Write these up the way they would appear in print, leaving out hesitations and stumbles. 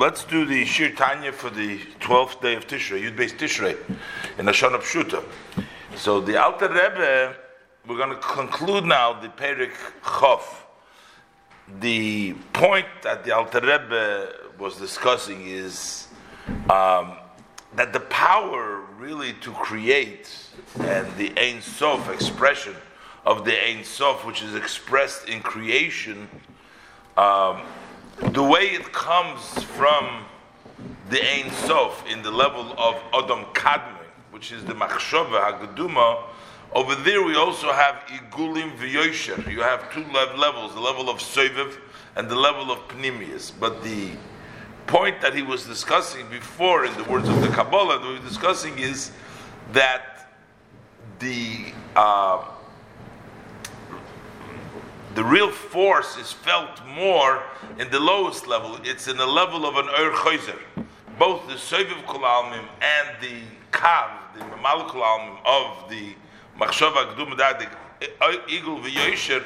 let's do the Shirtanya for the 12th day of Tishrei, Yud Beis Tishrei, in Ashana Pshuta. So the Alter Rebbe, we're going to conclude now the Perik Chof. The point that the Alter Rebbe was discussing is that the power really to create and the Ein Sof expression of the Ein Sof, which is expressed in creation, the way it comes from the Ein Sof in the level of Odom Kadme, which is the Machshova Hagduma. Over there we also have Igulim Vyosher. You have two levels, the level of Sovev and the level of Pnimius. But the point that he was discussing before in the words of the Kabbalah that we were discussing is that the real force is felt more in the lowest level. It's in the level of an Choyzer. Both the Seviv Kulalmim and the Kav, the Mamal Kulalmim of the Machshova Hagduma, the Igulim Vyosher,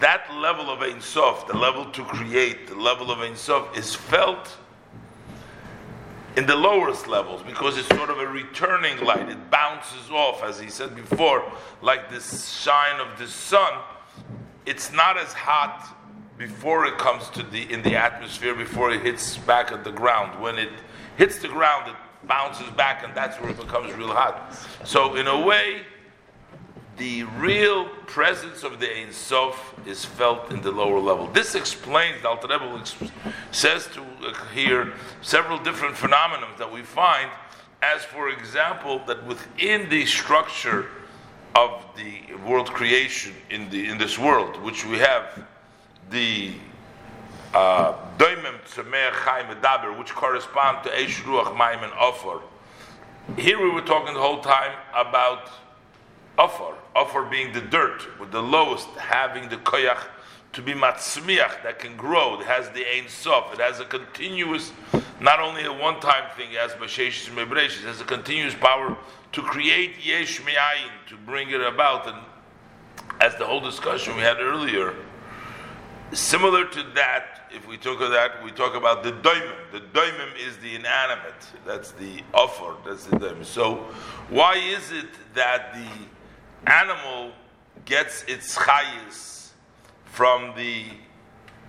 that level of Ein Sof, the level to create, the level of Ein Sof is felt in the lowest levels because it's sort of a returning light. It bounces off, as he said before, like the shine of the sun. It's not as hot before it comes to the atmosphere, before it hits back at the ground. When it hits the ground, it bounces back, and that's where it becomes real hot. So in a way, the real presence of the Ein Sof is felt in the lower level. This explains, the Alter Rebbe says to here, several different phenomena that we find, as for example, that within the structure of the world creation in this world, which we have the doimim tzemech chaim daber, which correspond to esh ruach maim and offer. Here we were talking the whole time about offer being the dirt, with the lowest having the koyach to be Matzmiyach that can grow. It has the Ein Sof. It has a continuous, not only a one-time thing, it has a continuous power to create yesh me'ayin, to bring it about. And as the whole discussion we had earlier, similar to that, if we talk of that, we talk about the doimim. The doimim is the inanimate. That's the offer. That's the doimim. So why is it that the animal gets its chayus from the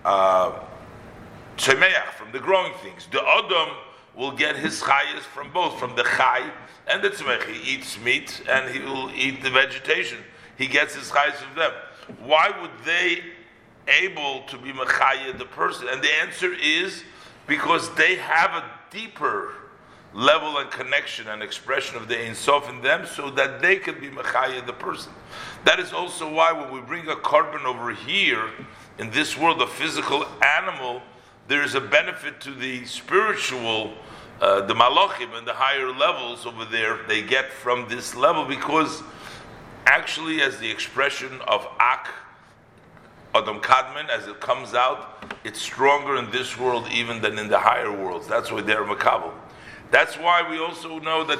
tze'me'ach, from the growing things? The Odom will get his chayus from both, from the chai and the tze'me'ach. He eats meat and he will eat the vegetation. He gets his chayus from them. Why would they able to be mechayah the person? And the answer is because they have a deeper level and connection and expression of the Ein Sof in them, so that they can be mechayah the person. That is also why when we bring a carbon over here, in this world of physical animal, there is a benefit to the spiritual, the Malachim and the higher levels over there, they get from this level, because actually as the expression of Ak, Odom Kadmen, as it comes out, it's stronger in this world even than in the higher worlds. That's why they're makabel. That's why we also know that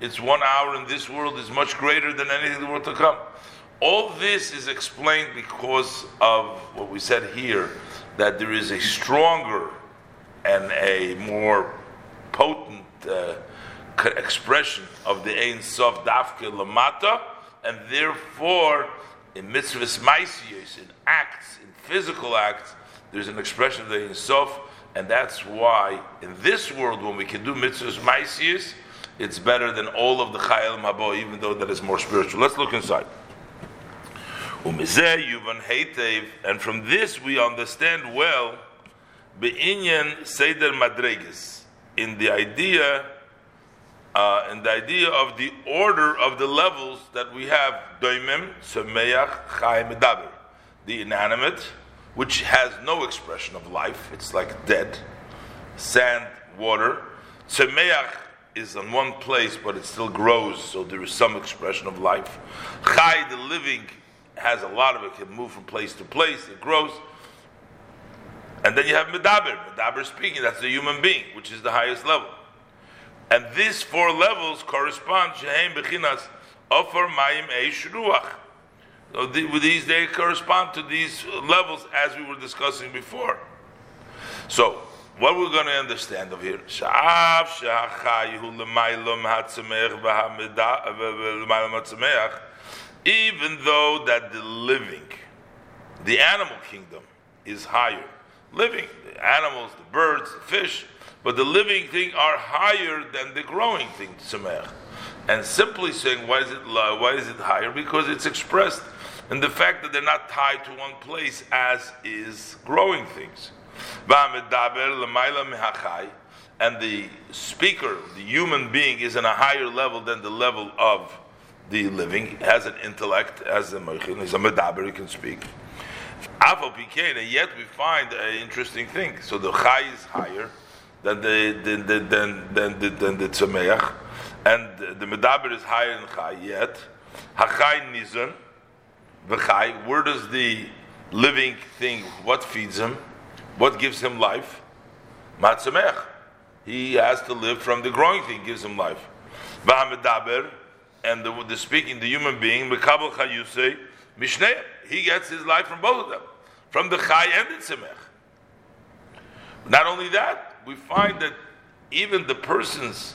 it's 1 hour in this world is much greater than anything in the world to come. All this is explained because of what we said here, that there is a stronger and a more potent expression of the Ein Sof Dafke Lamata, and therefore in mitzvahs maisiyos, in acts, in physical acts, there's an expression of the Ein Sof. And that's why in this world, when we can do mitzvahs maisiyos, it's better than all of the chayil mabo, even though that is more spiritual. Let's look inside. And from this we understand well beinyan seder madreges, in the idea of the order of the levels that we have doimim tzemeach chaim daber, the inanimate, which has no expression of life. It's like dead. Sand, water. Tzemeach is in one place, but it still grows, so there is some expression of life. Chai, the living, has a lot of it. It can move from place to place. It grows. And then you have Medaber. Medaber speaking, that's the human being, which is the highest level. And these four levels correspond, Sheheim Bechinas, Offer, Mayim, Eish Ruach. So these, they correspond to these levels as we were discussing before. So, what we're going to understand of here, even though that the living, the animal kingdom is higher, living, the animals, the birds, the fish, but the living thing are higher than the growing thing, tzemech. And simply saying, why is it higher? Because it's expressed in the fact that they're not tied to one place as is growing things. And the speaker, the human being, is in a higher level than the level of the living, has an intellect, has a mechin, is a medaber, he can speak. And yet we find an interesting thing. So the chai is higher than the tze'me'ach, and the medaber is higher than chai. Yet hachai nizan v'chai. Where does the living thing? What feeds him? What gives him life? Matzmiyach. He has to live from the growing thing. Gives him life. V'hamedaber, and the speaking, the human being, mekabel chayus mishnei. He gets his life from both of them, from the chai and the tzemech. Not only that, we find that even the person's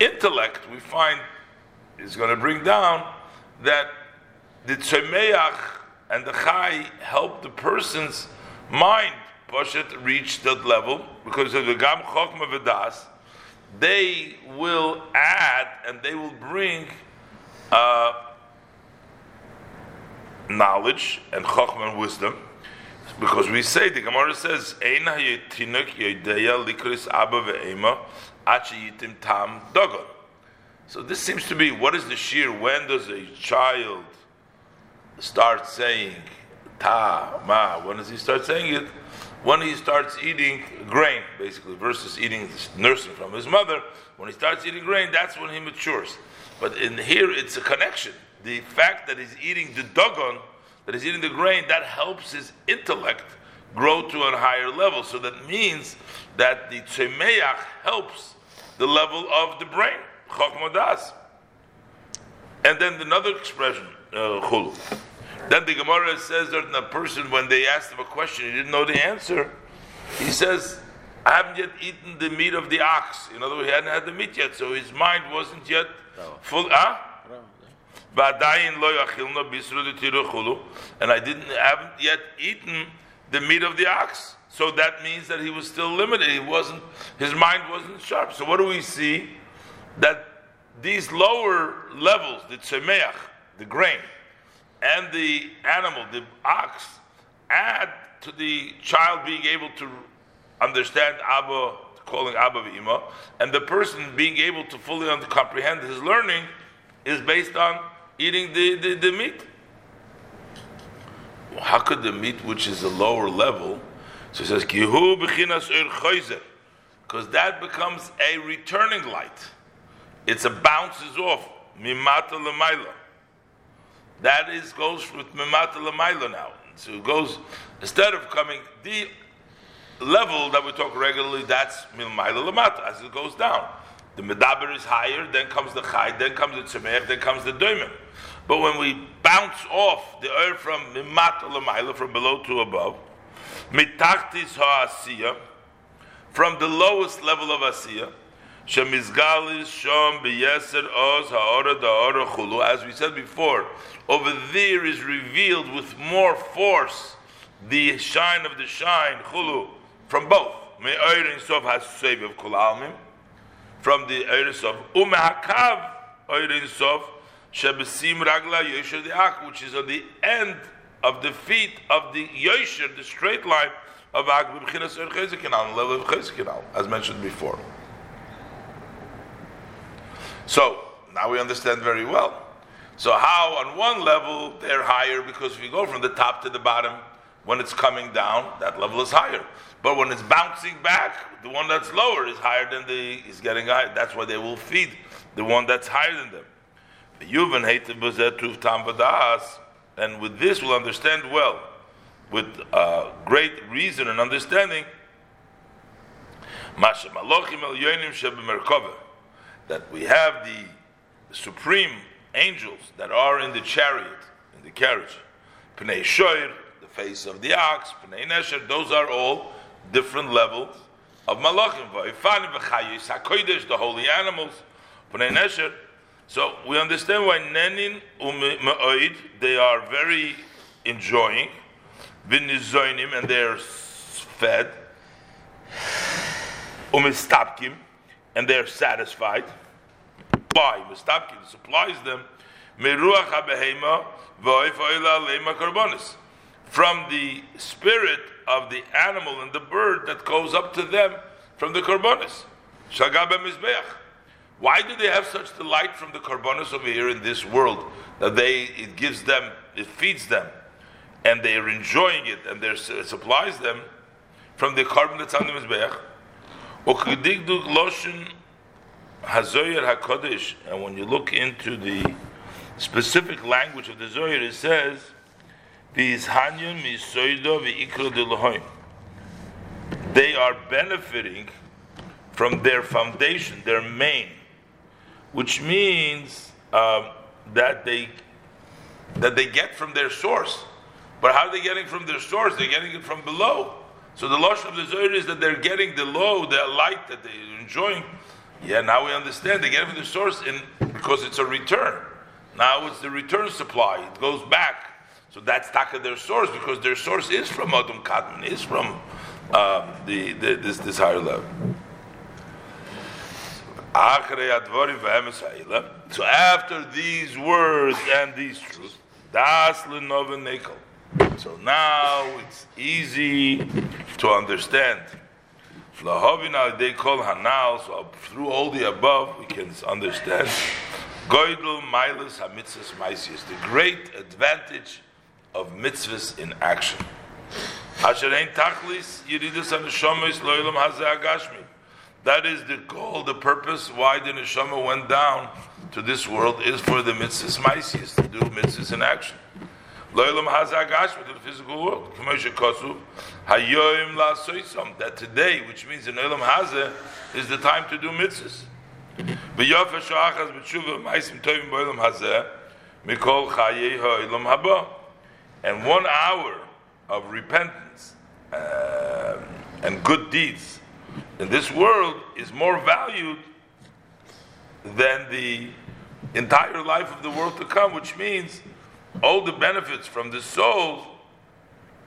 intellect, we find, is going to bring down that the tzemech and the chai help the person's mind, poshet, reach that level, because of the gam chokma v'das, they will add and they will bring knowledge and chokhmah and wisdom, because we say, the Gemara says, "Ein hayetinuk yodeya likris Abba ve'ema achi yitim tam dogon." So this seems to be, what is the sheer? When does a child start saying ta ma? When does he start saying it? When he starts eating grain, basically, versus eating nursing from his mother. When he starts eating grain, that's when he matures. But in here, it's a connection. The fact that he's eating the dogon, that he's eating the grain, that helps his intellect grow to a higher level. So that means that the tze'me'ach helps the level of the brain, chokhmah das. And then another expression, chulu. Then the Gemara says that a person, when they asked him a question, he didn't know the answer. He says, "I haven't yet eaten the meat of the ox." In other words, he hadn't had the meat yet, so his mind wasn't yet full. And I haven't yet eaten the meat of the ox. So that means that he was still limited. His mind wasn't sharp. So what do we see? That these lower levels, the tzemeach, the grain, and the animal, the ox, add to the child being able to understand Abba, calling Abba v'ima, and the person being able to fully comprehend his learning is based on eating the meat. How could the meat, which is a lower level, so he says, because that becomes a returning light. It's a bounces off, mimata l'maylo. That is goes with mimata l'maylo now. So it goes, instead of coming the level that we talk regularly, that's milmaylo l'mata, as it goes down. The medaber is higher, then comes the chai, then comes the tzemech, then comes the doimim. But when we bounce off the earth from mimata l'maylo, from below to above, mitachtis ha'asiyah, from the lowest level of asiyah, shemizgalis shom b'yeser oz ha'ora da'ora chulu, as we said before, over there is revealed with more force the shine of the shine, chulu, from both. Me'oirin sof ha'seviv kulalmim, from the Ein Sof, umehakav Ein Sof shebesim ragla yosher de'ach, which is on the end of the feet of the yosher, the straight line of Ag b'chinas Choyzer Canal, level of Choyzer Canal, as mentioned before. So now we understand very well. So how on one level they're higher, because if you go from the top to the bottom, when it's coming down, that level is higher. But when it's bouncing back, the one that's lower is higher than is getting higher. That's why they will feed the one that's higher than them. And with this, we'll understand well, with great reason and understanding, that we have the supreme angels that are in the chariot, in the carriage, Pnei Shoir, face of the ox, Pnei Nesher, those are all different levels of Malachim. The holy animals. So we understand why Nenin U'Me'oid, they are very enjoying, V'Nizoinim, and they are fed, U'Mistapkim, and they are satisfied by Mistapkim, supplies them, Meruach HaBehema V'Oifoila Leima Karbonis, from the spirit of the animal and the bird that goes up to them from the Karbonis, Shagab HaMizbeach. Why do they have such delight from the karbonos over here in this world that it gives them, it feeds them, and they are enjoying it, and it supplies them from the carbon that's on the mizbeach? And when you look into the specific language of the Zohar, it says, they are benefiting from their foundation, their main, which means that they get from their source. But how are they getting from their source? They're getting it from below. So the loss of the Zohar is that they're getting the low, the light that they're enjoying. Yeah, now we understand. They get it from the source because it's a return. Now it's the return supply. It goes back. So that's taka their source, because their source is from Odom Kadme, is from this higher level. So after these words and these truths, so now it's easy to understand. They call hanal. So through all the above, we can understand the great advantage of mitzvahs in action. That is the goal, the purpose why the neshama went down to this world, is for the mitzvahs maisius, to do mitzvahs in action. Lo'elam hazagashmi, to the physical world. That today, which means in lo'elam hazeh, is the time to do mitzvahs. And 1 hour of repentance and good deeds in this world is more valued than the entire life of the world to come, which means all the benefits from the soul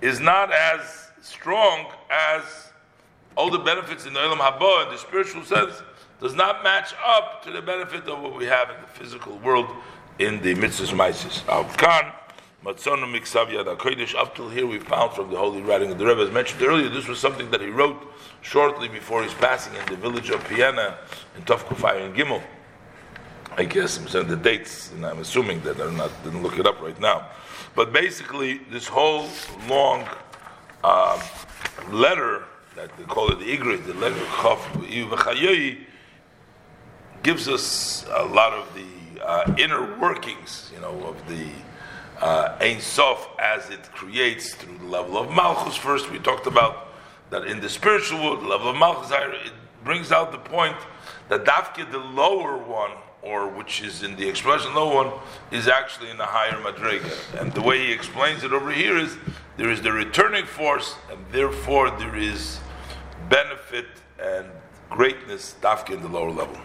is not as strong as all the benefits in the Olam Haba, in the spiritual sense, does not match up to the benefit of what we have in the physical world in the mitzvahs maisis. Av kan, matzonu miksav yad hakodesh. Up till here we found from the holy writing of the Rebbe. As mentioned earlier, this was something that he wrote shortly before his passing in the village of Vienna in Tov Kufay and Gimel. I guess I'm saying the dates, and I'm assuming that I didn't look it up right now. But basically, this whole long letter, that they call it the Igris, the Perik Chof, gives us a lot of the inner workings, of the Ein Sof as it creates through the level of Malchus. First, we talked about that in the spiritual world, the level of Malchus, it brings out the point that Dafke, the lower one, or which is in the expression lower one, is actually in a higher Madrega. And the way he explains it over here is, there is the returning force, and therefore there is benefit and greatness Dafke in the lower level.